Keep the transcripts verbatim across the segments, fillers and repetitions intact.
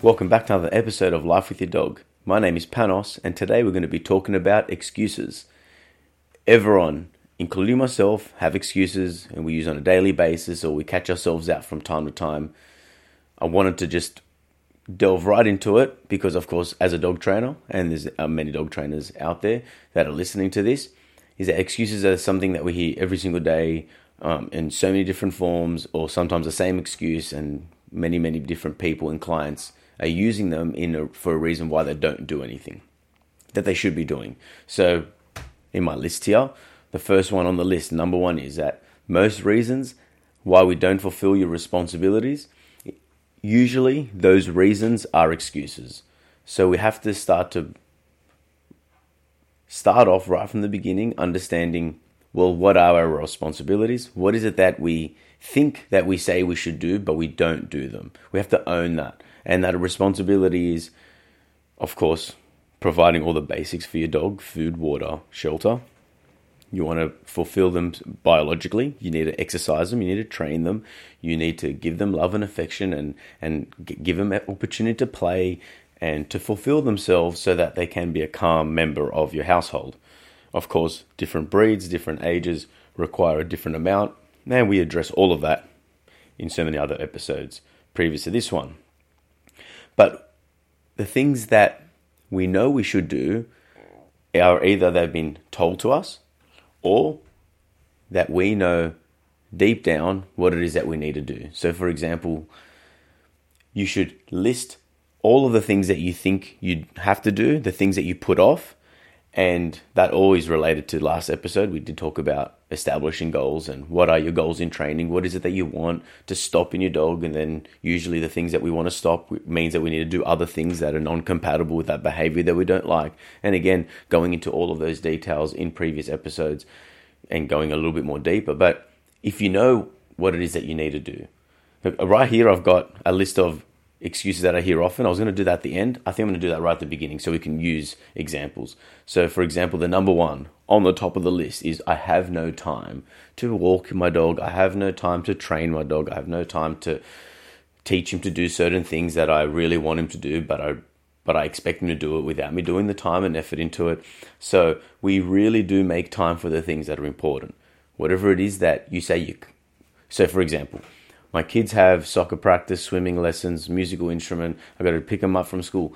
Welcome back to another episode of Life with Your Dog. My name is Panos, and today we're going to be talking about excuses. Everyone, including myself, have excuses, and we use on a daily basis, or we catch ourselves out from time to time. I wanted to just delve right into it because, of course, as a dog trainer, and there's many dog trainers out there that are listening to this, is that excuses are something that we hear every single day um, in so many different forms, or sometimes the same excuse, and many, many different people and clients are using them in a, for a reason why they don't do anything that they should be doing. So in my list here, the first one on the list, number one, is that most reasons why we don't fulfill your responsibilities, usually those reasons are excuses. So we have to start to start off right from the beginning, understanding, well, what are our responsibilities? What is it that we think that we say we should do, but we don't do them? We have to own that. And that responsibility is, of course, providing all the basics for your dog: food, water, shelter. You want to fulfill them biologically. You need to exercise them. You need to train them. You need to give them love and affection and, and give them an opportunity to play and to fulfill themselves so that they can be a calm member of your household. Of course, different breeds, different ages require a different amount. And we address all of that in so many other episodes previous to this one. But the things that we know we should do are either they've been told to us or that we know deep down what it is that we need to do. So, for example, you should list all of the things that you think you have to do, the things that you put off, and that always related to last episode. We did talk about establishing goals and what are your goals in training, what is it that you want to stop in your dog, and then usually the things that we want to stop means that we need to do other things that are non-compatible with that behavior that we don't like. And again, going into all of those details in previous episodes and going a little bit more deeper. But if you know what it is that you need to do, right here I've got a list of excuses that I hear often. I was going to do that at the end. I think I'm going to do that right at the beginning so we can use examples. So, for example, the number one on the top of the list is I have no time to walk my dog. I have no time to train my dog. I have no time to teach him to do certain things that I really want him to do, but I but I expect him to do it without me doing the time and effort into it. So we really do make time for the things that are important. Whatever it is that you say you... So, for example, my kids have soccer practice, swimming lessons, musical instrument. I've got to pick them up from school.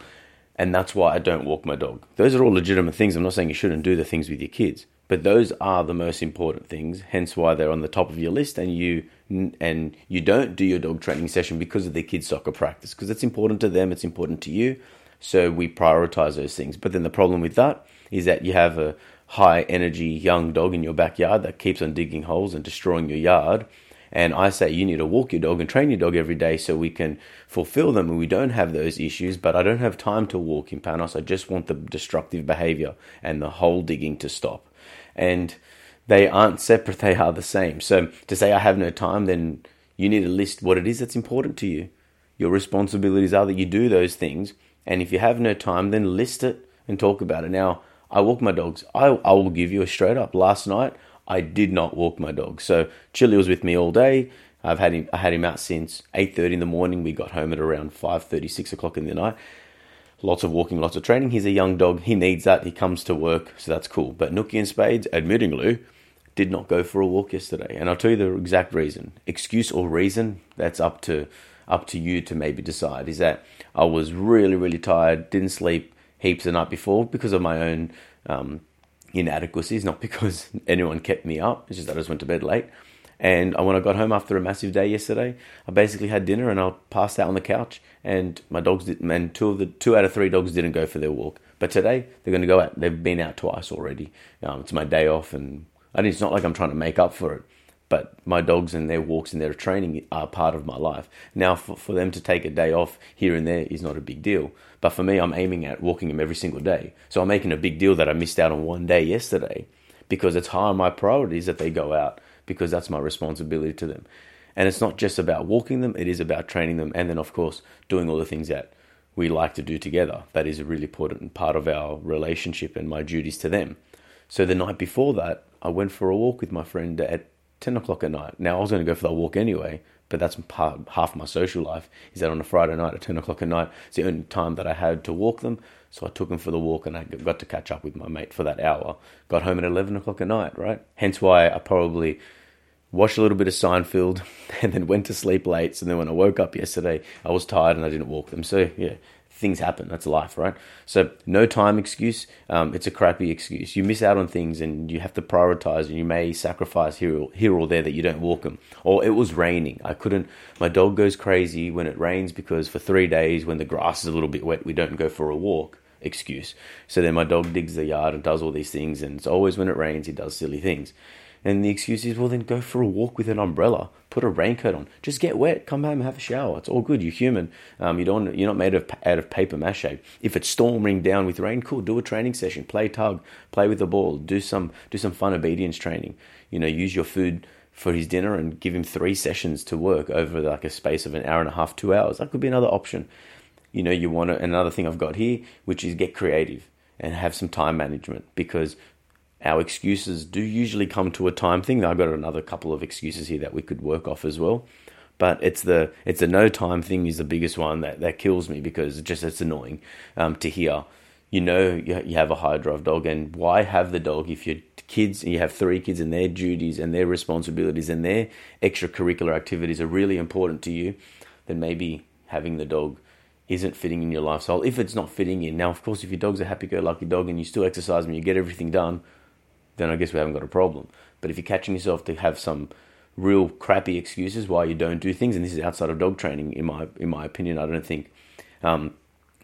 And that's why I don't walk my dog. Those are all legitimate things. I'm not saying you shouldn't do the things with your kids, but those are the most important things, hence why they're on the top of your list, and you and you don't do your dog training session because of their kids' soccer practice, because it's important to them, it's important to you. So we prioritize those things. But then the problem with that is that you have a high-energy young dog in your backyard that keeps on digging holes and destroying your yard. And I say you need to walk your dog and train your dog every day so we can fulfill them and we don't have those issues. But I don't have time to walk him, Panos. I just want the destructive behavior and the hole digging to stop. And they aren't separate. They are the same. So to say I have no time, then you need to list what it is that's important to you. Your responsibilities are that you do those things. And if you have no time, then list it and talk about it. Now, I walk my dogs. I, I will give you a straight up. Last night, I did not walk my dog. So Chili was with me all day. I've had him. I had him out since eight thirty in the morning. We got home at around five thirty, six o'clock in the night. Lots of walking, lots of training. He's a young dog. He needs that. He comes to work, so that's cool. But Nookie and Spades, admittingly, did not go for a walk yesterday. And I'll tell you the exact reason. Excuse or reason, that's up to up to you to maybe decide. Is that I was really, really tired. Didn't sleep heaps the night before because of my own Um, inadequacies, not because anyone kept me up. It's just that I just went to bed late. And when I got home after a massive day yesterday, I basically had dinner and I passed out on the couch, and my dogs didn't, and two of the two out of three dogs didn't go for their walk. But today they're going to go out. They've been out twice already. Um, it's my day off, and I mean, it's not like I'm trying to make up for it, but my dogs and their walks and their training are part of my life. Now, for, for them to take a day off here and there is not a big deal. But for me, I'm aiming at walking them every single day. So I'm making a big deal that I missed out on one day yesterday because it's high on my priorities that they go out, because that's my responsibility to them. And it's not just about walking them, it is about training them. And then, of course, doing all the things that we like to do together. That is a really important part of our relationship and my duties to them. So the night before that, I went for a walk with my friend at ten o'clock at night. Now, I was going to go for that walk anyway, but that's part, half my social life, is that on a Friday night at ten o'clock at night, it's the only time that I had to walk them. So I took them for the walk and I got to catch up with my mate for that hour. Got home at eleven o'clock at night, right? Hence why I probably watched a little bit of Seinfeld and then went to sleep late. So then when I woke up yesterday, I was tired and I didn't walk them. So yeah, things happen. That's life, right? So no time excuse. Um, it's a crappy excuse. You miss out on things and you have to prioritize, and you may sacrifice here or, here or there that you don't walk them. Or it was raining. I couldn't, my dog goes crazy when it rains, because for three days when the grass is a little bit wet, we don't go for a walk. Excuse. So then my dog digs the yard and does all these things, and it's always when it rains, he does silly things. And the excuse is, well, then go for a walk with an umbrella, put a raincoat on, just get wet, come home and have a shower. It's all good. You're human. Um, you don't, you're not made of, out of paper mache. If it's storming down with rain, cool, do a training session, play tug, play with the ball, do some, do some fun obedience training. You know, use your food for his dinner and give him three sessions to work over like a space of an hour and a half, two hours. That could be another option. You know, you want to, another thing I've got here, which is get creative and have some time management, because our excuses do usually come to a time thing. I've got another couple of excuses here that we could work off as well. But it's the it's the no time thing is the biggest one that, that kills me, because it just it's annoying um, to hear. You know, you, you have a high drive dog, and why have the dog if you're kids and you have three kids and their duties and their responsibilities and their extracurricular activities are really important to you? Then maybe having the dog isn't fitting in your lifestyle. If it's not fitting in, now of course if your dog's a happy-go-lucky dog and you still exercise and you get everything done, then I guess we haven't got a problem. But if you're catching yourself to have some real crappy excuses why you don't do things, and this is outside of dog training, in my in my opinion, I don't think um,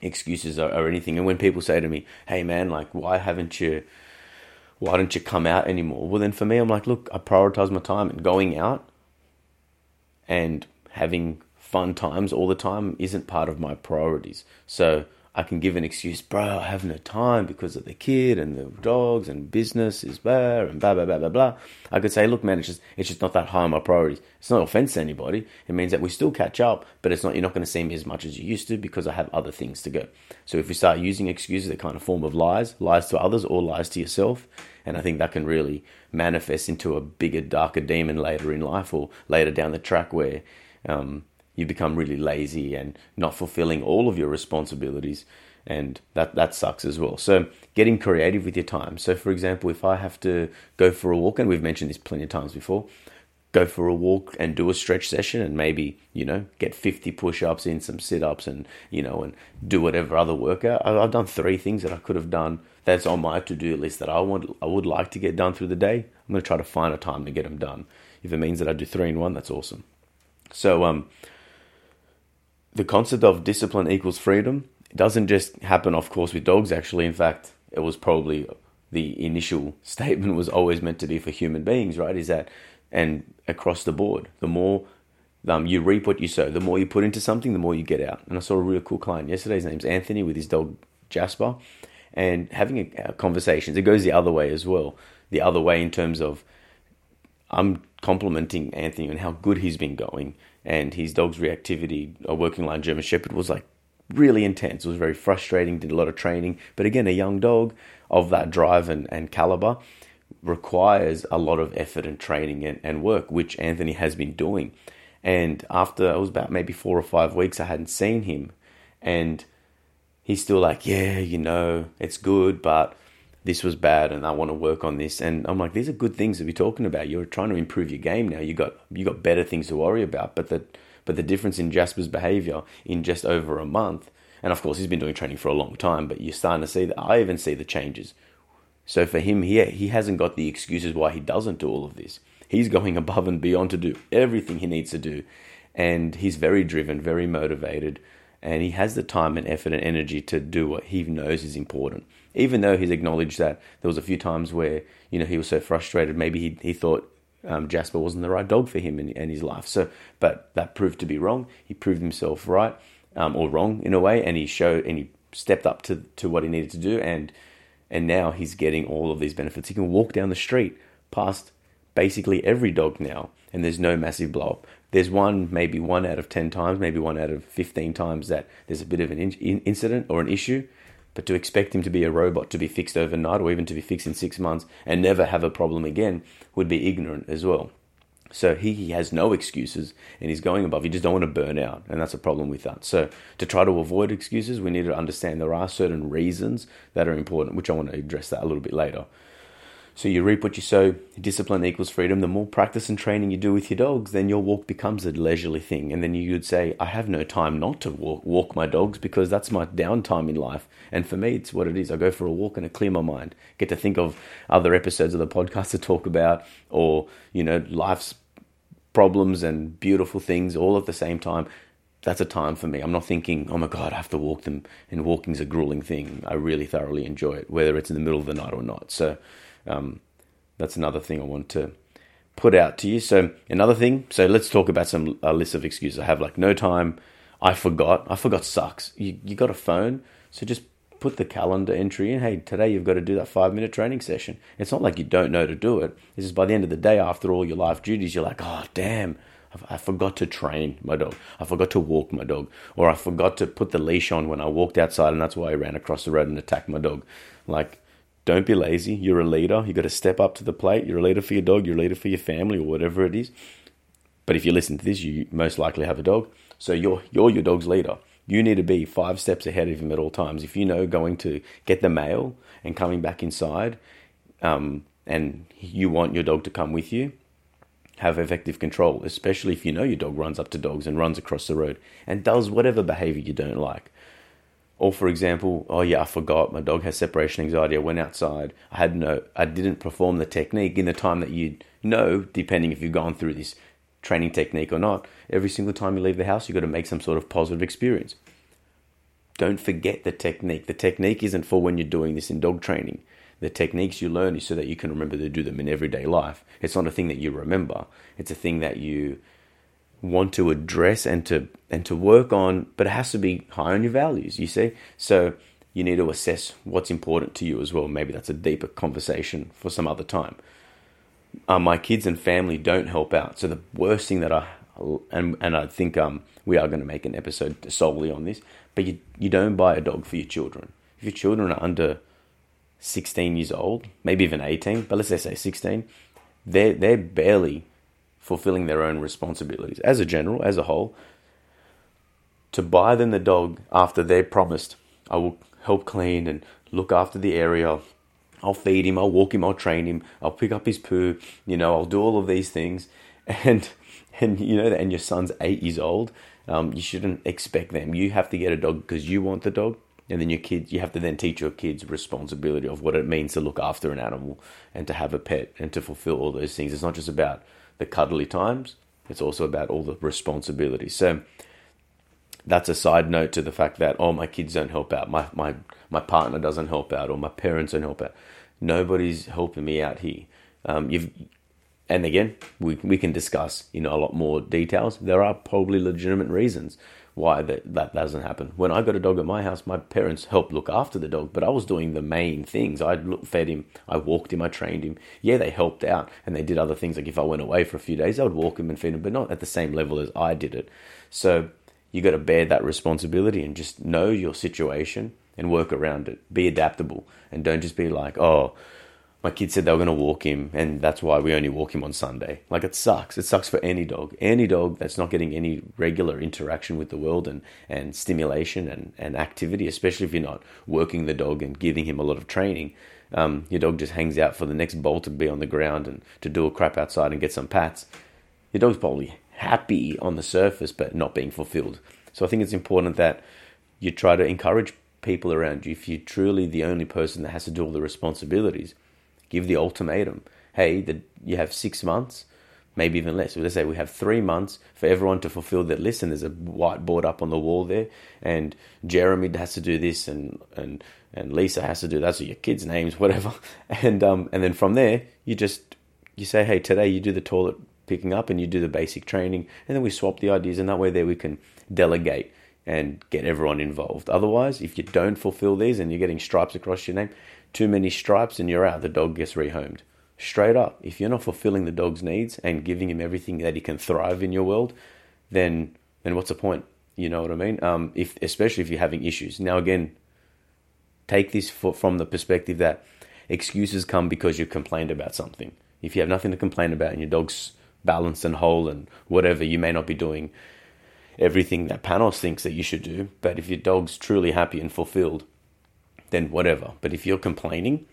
excuses are, are anything. And when people say to me, hey man, like why haven't you, why don't you come out anymore? Well then for me, I'm like, look, I prioritize my time, and going out and having fun times all the time isn't part of my priorities. So I can give an excuse, bro, I have no time because of the kid and the dogs and business is blah, and blah, blah, blah, blah, blah. I could say, look, man, it's just, it's just not that high on my priorities. It's not offense to anybody. It means that we still catch up, but it's not, you're not going to see me as much as you used to because I have other things to go. So if we start using excuses, they're kind of form of lies, lies to others or lies to yourself. And I think that can really manifest into a bigger, darker demon later in life or later down the track where, um, you become really lazy and not fulfilling all of your responsibilities, and that, that sucks as well. So getting creative with your time. So for example, if I have to go for a walk, and we've mentioned this plenty of times before, go for a walk and do a stretch session and maybe, you know, get fifty push-ups in, some sit-ups, and, you know, and do whatever other workout. I've done three things that I could have done that's on my to-do list that I want, I would like to get done through the day. I'm going to try to find a time to get them done. If it means that I do three in one, that's awesome. So, um, the concept of discipline equals freedom, it doesn't just happen, of course, with dogs, actually. In fact, it was probably the initial statement was always meant to be for human beings, right? Is that, and across the board, the more um, you reap what you sow, the more you put into something, the more you get out. And I saw a really cool client yesterday. His name's Anthony, with his dog Jasper, and having a, a conversations. It goes the other way as well. The other way in terms of I'm complimenting Anthony on how good he's been going. And his dog's reactivity, a working line German Shepherd, was like really intense. It was very frustrating, did a lot of training. But again, a young dog of that drive and, and caliber requires a lot of effort and training and, and work, which Anthony has been doing. And after, it was about maybe four or five weeks, I hadn't seen him. And he's still like, yeah, you know, it's good, but this was bad and I want to work on this. And I'm like, these are good things to be talking about. You're trying to improve your game now. You got you got better things to worry about. But the, but the difference in Jasper's behavior in just over a month, and of course he's been doing training for a long time, but you're starting to see that. I even see the changes. So for him, he, he hasn't got the excuses why he doesn't do all of this. He's going above and beyond to do everything he needs to do. And he's very driven, very motivated. And he has the time and effort and energy to do what he knows is important. Even though he's acknowledged that there was a few times where, you know, he was so frustrated, maybe he he thought um, Jasper wasn't the right dog for him and, and his life. So, but that proved to be wrong. He proved himself right um, or wrong in a way, and he showed and he stepped up to, to what he needed to do, and and now he's getting all of these benefits. He can walk down the street past basically every dog now, and there's no massive blow up. There's one, maybe one out of ten times, maybe one out of fifteen times that there's a bit of an in- incident or an issue, but to expect him to be a robot, to be fixed overnight or even to be fixed in six months and never have a problem again would be ignorant as well. So he, he has no excuses and he's going above. You just don't want to burn out, and that's a problem with that. So to try to avoid excuses, we need to understand there are certain reasons that are important, which I want to address that a little bit later. So you reap what you sow, discipline equals freedom. The more practice and training you do with your dogs, then your walk becomes a leisurely thing. And then you'd say, I have no time not to walk, walk my dogs because that's my downtime in life. And for me, it's what it is. I go for a walk and I clear my mind. Get to think of other episodes of the podcast to talk about, or, you know, life's problems and beautiful things all at the same time. That's a time for me. I'm not thinking, oh my God, I have to walk them. And walking's a grueling thing. I really thoroughly enjoy it, whether it's in the middle of the night or not. So Um, that's another thing I want to put out to you. So another thing, so let's talk about some uh, list of excuses. I have like no time, I forgot, I forgot sucks. You you got a phone, so just put the calendar entry in. Hey, today you've got to do that five minute training session. It's not like you don't know to do it. It's just by the end of the day, after all your life duties, you're like, oh damn, I forgot to train my dog. I forgot to walk my dog, or I forgot to put the leash on when I walked outside, and that's why I ran across the road and attacked my dog. Like, don't be lazy. You're a leader. You've got to step up to the plate. You're a leader for your dog. You're a leader for your family or whatever it is. But if you listen to this, you most likely have a dog. So you're you're your dog's leader. You need to be five steps ahead of him at all times. If you know going to get the mail and coming back inside, um, and you want your dog to come with you, have effective control, especially if you know your dog runs up to dogs and runs across the road and does whatever behavior you don't like. Or for example, oh yeah, I forgot my dog has separation anxiety. I went outside. I had no, I didn't perform the technique in the time that you know, depending if you've gone through this training technique or not. Every single time you leave the house, you've got to make some sort of positive experience. Don't forget the technique. The technique isn't for when you're doing this in dog training. The techniques you learn is so that you can remember to do them in everyday life. It's not a thing that you remember. It's a thing that you want to address and to and to work on, but it has to be high on your values, you see. So you need to assess what's important to you as well. Maybe that's a deeper conversation for some other time. Uh, my kids and family don't help out. So the worst thing that I, and and I think um we are going to make an episode solely on this, but you, you don't buy a dog for your children. If your children are under sixteen years old, maybe even eighteen, but let's say sixteen, they're, they're barely fulfilling their own responsibilities as a general, as a whole. To buy them the dog after they're promised, I will help clean and look after the area, I'll feed him, I'll walk him, I'll train him, I'll pick up his poo, you know, I'll do all of these things. And, and you know, and your son's eight years old, um, you shouldn't expect them. You have to get a dog because you want the dog. And then your kids, you have to then teach your kids responsibility of what it means to look after an animal and to have a pet and to fulfill all those things. It's not just about the cuddly times, it's also about all the responsibilities. So that's a side note to the fact that, oh, my kids don't help out, my my my partner doesn't help out, or my parents don't help out. Nobody's helping me out here. Um, you've, and again, we we can discuss, you know, a lot more details. There are probably legitimate reasons why that, that doesn't happen. When I got a dog at my house, my parents helped look after the dog, but I was doing the main things. I fed him, I walked him, I trained him. Yeah, they helped out and they did other things. Like if I went away for a few days, I would walk him and feed him, but not at the same level as I did it. So you got to bear that responsibility and just know your situation and work around it. Be adaptable and don't just be like, oh, my kids said they were going to walk him and that's why we only walk him on Sunday. Like it sucks. It sucks for any dog. Any dog that's not getting any regular interaction with the world and, and stimulation and, and activity, especially if you're not working the dog and giving him a lot of training. Um, your dog just hangs out for the next bowl to be on the ground and to do a crap outside and get some pats. Your dog's probably happy on the surface but not being fulfilled. So I think it's important that you try to encourage people around you. If you're truly the only person that has to do all the responsibilities, give the ultimatum. Hey, the, you have six months, maybe even less. So let's say we have three months for everyone to fulfill their list, and there's a whiteboard up on the wall there. And Jeremy has to do this, and and, and Lisa has to do that. So your kids' names, whatever. And um, and then from there, you just you say, hey, today you do the toilet picking up and you do the basic training, and then we swap the ideas, and that way there we can delegate and get everyone involved. Otherwise, if you don't fulfill these and you're getting stripes across your name, too many stripes and you're out. The dog gets rehomed. Straight up, if you're not fulfilling the dog's needs and giving him everything that he can thrive in your world, then then what's the point? You know what I mean? Um, if especially if you're having issues. Now again, take this for, from the perspective that excuses come because you've complained about something. If you have nothing to complain about and your dog's balanced and whole and whatever, you may not be doing everything that Panos thinks that you should do. But if your dog's truly happy and fulfilled, then whatever. But if you're complaining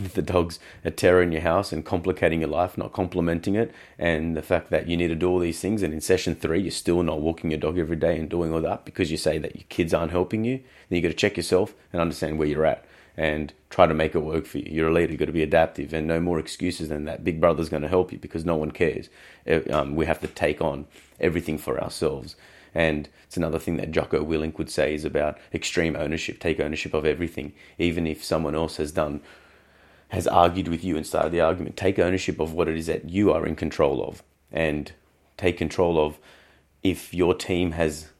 that the dog's a terror in your house and complicating your life, not complimenting it, and the fact that you need to do all these things, and in session three you're still not walking your dog every day and doing all that because you say that your kids aren't helping you, then you got to check yourself and understand where you're at and try to make it work for you. You're a leader, you've got to be adaptive, and no more excuses than that big brother's going to help you, because no one cares. Um, we have to take on everything for ourselves. And it's another thing that Jocko Willink would say is about extreme ownership. Take ownership of everything, even if someone else has done, has argued with you and started the argument. Take ownership of what it is that you are in control of, and take control of if your team has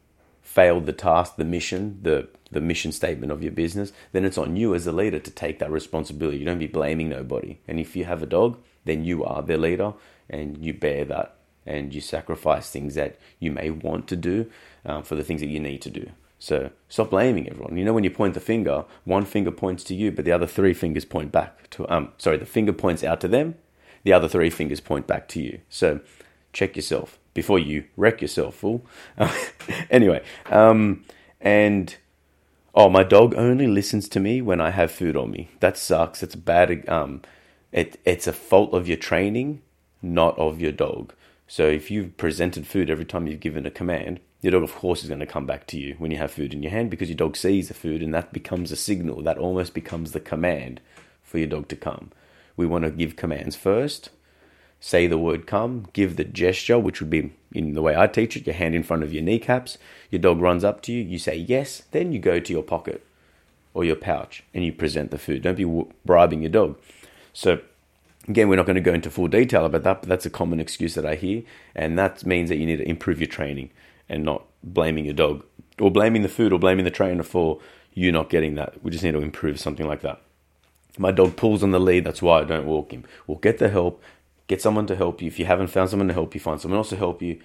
failed the task, the mission, the the mission statement of your business, then it's on you as a leader to take that responsibility. You don't be blaming nobody. And if you have a dog, then you are their leader and you bear that. And you sacrifice things that you may want to do um, for the things that you need to do. So stop blaming everyone. You know, when you point the finger, one finger points to you, but the other three fingers point back to, um, sorry, the finger points out to them, the other three fingers point back to you. So check yourself before you wreck yourself, fool. Anyway, um, and, oh, my dog only listens to me when I have food on me. That sucks. It's bad. Um, it, it's a fault of your training, not of your dog. So if you've presented food every time you've given a command, your dog, of course, is going to come back to you when you have food in your hand, because your dog sees the food and that becomes a signal. That almost becomes the command for your dog to come. We want to give commands first, say the word come, give the gesture, which would be, in the way I teach it, your hand in front of your kneecaps. Your dog runs up to you, you say yes, then you go to your pocket or your pouch and you present the food. Don't be bribing your dog. So again, we're not going to go into full detail about that, but that's a common excuse that I hear. And that means that you need to improve your training and not blaming your dog or blaming the food or blaming the trainer for you not getting that. We just need to improve something like that. My dog pulls on the lead. That's why I don't walk him. Well, get the help. Get someone to help you. If you haven't found someone to help you, find someone else to help you.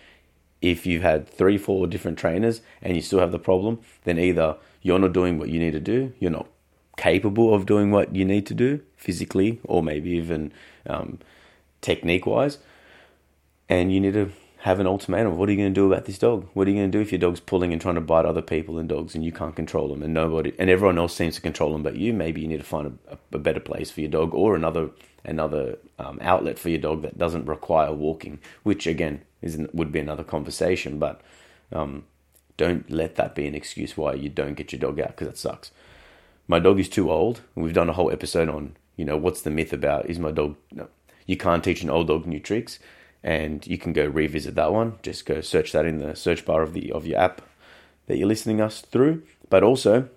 If you've had three, four different trainers and you still have the problem, then either you're not doing what you need to do, you're not capable of doing what you need to do physically or maybe even um, technique wise, and you need to have an ultimatum. What are you going to do about this dog? What are you going to do if your dog's pulling and trying to bite other people and dogs and you can't control them, and nobody and everyone else seems to control them but you? Maybe you need to find a, a better place for your dog, or another another um, outlet for your dog that doesn't require walking, which again isn't would be another conversation. But um, don't let that be an excuse why you don't get your dog out, because that sucks. My dog is too old, and we've done a whole episode on, you know, what's the myth about, is my dog, no, you can't teach an old dog new tricks, and you can go revisit that one. Just go search that in the search bar of the of your app that you're listening us through. But also,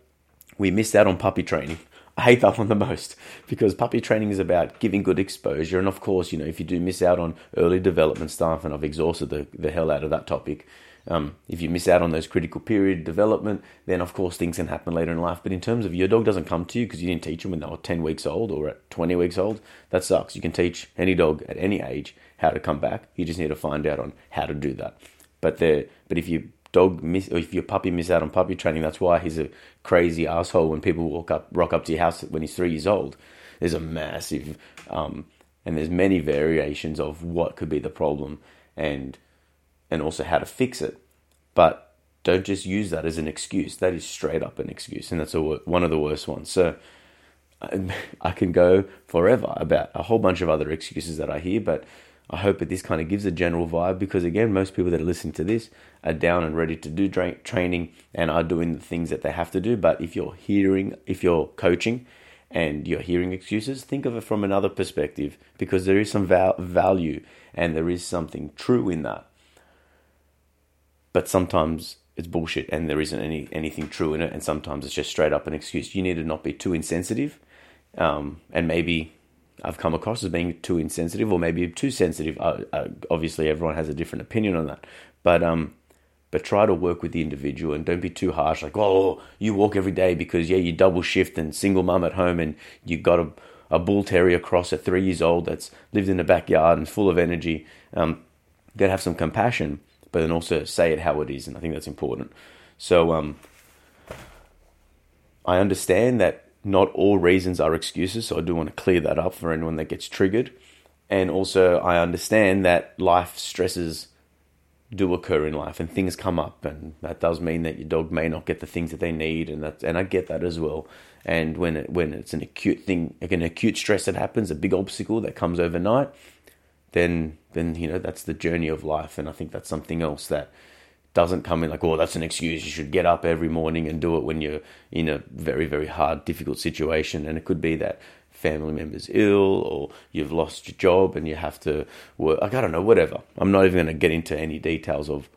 we missed out on puppy training. I hate that one the most, because puppy training is about giving good exposure, and of course, you know, if you do miss out on early development stuff, and I've exhausted the, the hell out of that topic, Um, if you miss out on those critical period development, then of course things can happen later in life. But in terms of your dog doesn't come to you because you didn't teach them when they were ten weeks old or at twenty weeks old, that sucks. You can teach any dog at any age how to come back. You just need to find out on how to do that. But there, but if your dog miss, or if your puppy miss out on puppy training, that's why he's a crazy asshole when people walk up, rock up to your house when he's three years old. There's a massive, um, and there's many variations of what could be the problem, and and also how to fix it. But don't just use that as an excuse. That is straight up an excuse, and that's a, one of the worst ones. So I, I can go forever about a whole bunch of other excuses that I hear, but I hope that this kind of gives a general vibe, because again, most people that are listening to this are down and ready to do dra- training and are doing the things that they have to do. But if you're hearing, if you're coaching and you're hearing excuses, think of it from another perspective, because there is some val- value and there is something true in that. But sometimes it's bullshit and there isn't any anything true in it, and sometimes it's just straight up an excuse. You need to not be too insensitive, um, and maybe I've come across as being too insensitive or maybe too sensitive. Uh, uh, obviously, everyone has a different opinion on that. But um, but try to work with the individual and don't be too harsh. Like, oh, you walk every day because, yeah, you double shift and single mum at home and you got a, a bull terrier cross at three years old that's lived in the backyard and full of energy. Um, you got to have some compassion, but then also say it how it is. And I think that's important. So um, I understand that not all reasons are excuses, so I do want to clear that up for anyone that gets triggered. And also, I understand that life stresses do occur in life and things come up, and that does mean that your dog may not get the things that they need, and that's, and I get that as well. And when it, when it's an acute thing, like an acute stress that happens, a big obstacle that comes overnight, then then you know that's the journey of life. And I think that's something else that doesn't come in like, oh, that's an excuse. You should get up every morning and do it when you're in a very, very hard, difficult situation. And it could be that family member's ill or you've lost your job and you have to work. Like, I don't know, whatever. I'm not even going to get into any details of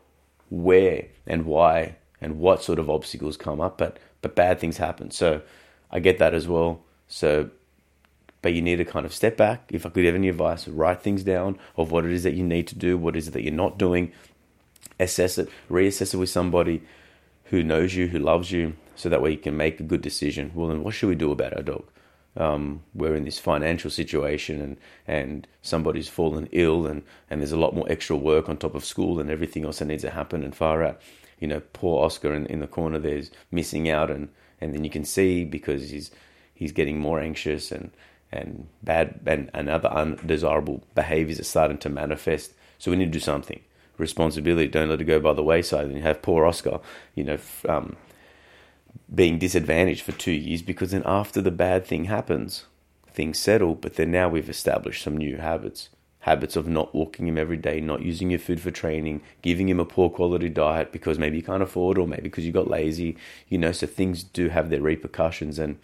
where and why and what sort of obstacles come up, but, but bad things happen. So I get that as well. So, but you need to kind of step back. If I could have any advice, write things down of what it is that you need to do, what is it that you're not doing. Assess it, reassess it with somebody who knows you, who loves you, so that way you can make a good decision. Well, then what should we do about our dog? Um, we're in this financial situation and, and somebody's fallen ill and, and there's a lot more extra work on top of school and everything else that needs to happen. And Farah, you know, poor Oscar in, in the corner there's missing out. And, and then you can see because he's he's getting more anxious and, and bad and, and other undesirable behaviors are starting to manifest. So we need to do something. Responsibility, don't let it go by the wayside. And you have poor Oscar, you know, um, being disadvantaged for two years because then after the bad thing happens, things settle, but then now we've established some new habits. Habits of not walking him every day, not using your food for training, giving him a poor quality diet because maybe you can't afford or maybe because you got lazy, you know, so things do have their repercussions and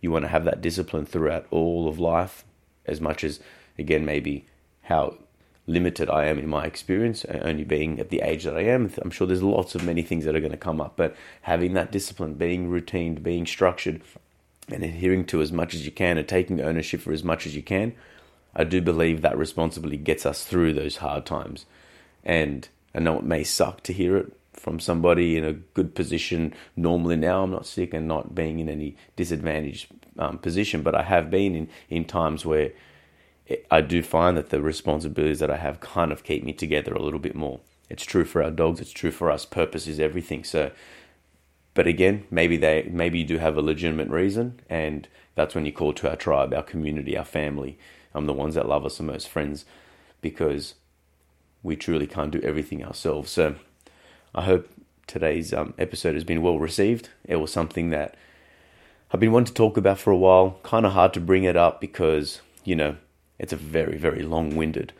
you want to have that discipline throughout all of life as much as, again, maybe how limited I am in my experience, only being at the age that I am. I'm sure there's lots of many things that are going to come up, but having that discipline, being routined, being structured, and adhering to as much as you can and taking ownership for as much as you can, I do believe that responsibility gets us through those hard times. And I know it may suck to hear it from somebody in a good position. Normally now I'm not sick and not being in any disadvantaged um, position, but I have been in, in times where I do find that the responsibilities that I have kind of keep me together a little bit more. It's true for our dogs. It's true for us. Purpose is everything. So, but again, maybe they, maybe you do have a legitimate reason, and that's when you call to our tribe, our community, our family, um, the ones that love us the most, friends, because we truly can't do everything ourselves. So, I hope today's um, episode has been well received. It was something that I've been wanting to talk about for a while. Kind of hard to bring it up because you know. It's a very, very long-winded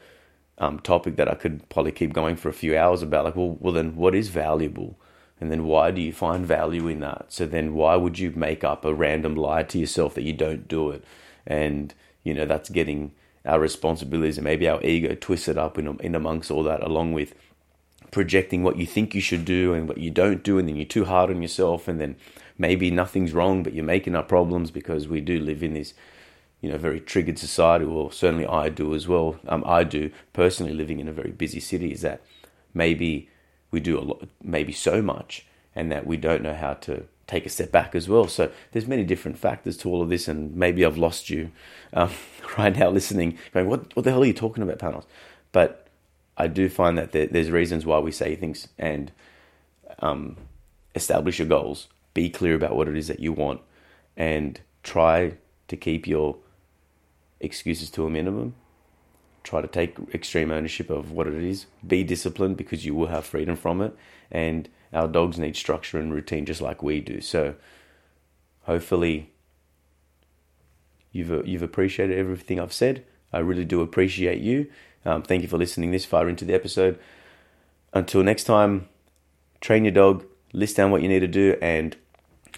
um, topic that I could probably keep going for a few hours about. Like, well, well, then what is valuable? And then why do you find value in that? So then why would you make up a random lie to yourself that you don't do it? And, you know, that's getting our responsibilities and maybe our ego twisted up in, in amongst all that, along with projecting what you think you should do and what you don't do. And then you're too hard on yourself. And then maybe nothing's wrong, but you're making up problems because we do live in this, you know, very triggered society, or certainly I do as well. Um, I do personally, living in a very busy city, is that maybe we do a lot, maybe so much, and that we don't know how to take a step back as well. So there's many different factors to all of this, and maybe I've lost you um, right now listening, going, what, what the hell are you talking about, Panos? But I do find that there, there's reasons why we say things, and um, establish your goals, be clear about what it is that you want, and try to keep your excuses to a minimum. Try to take extreme ownership of what it is. Be disciplined because you will have freedom from it. And our dogs need structure and routine just like we do. So hopefully you've you've appreciated everything I've said. I really do appreciate you. Um, thank you for listening this far into the episode. Until next time, train your dog, list down what you need to do, and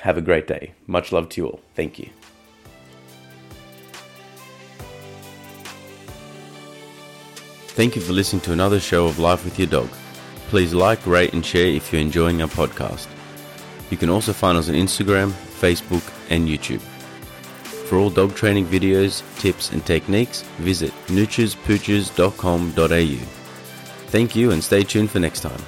have a great day. Much love to you all. Thank you. Thank you for listening to another show of Life with Your Dog. Please like, rate and share if you're enjoying our podcast. You can also find us on Instagram, Facebook and YouTube. For all dog training videos, tips and techniques, visit noochers pooches dot com dot a u. Thank you and stay tuned for next time.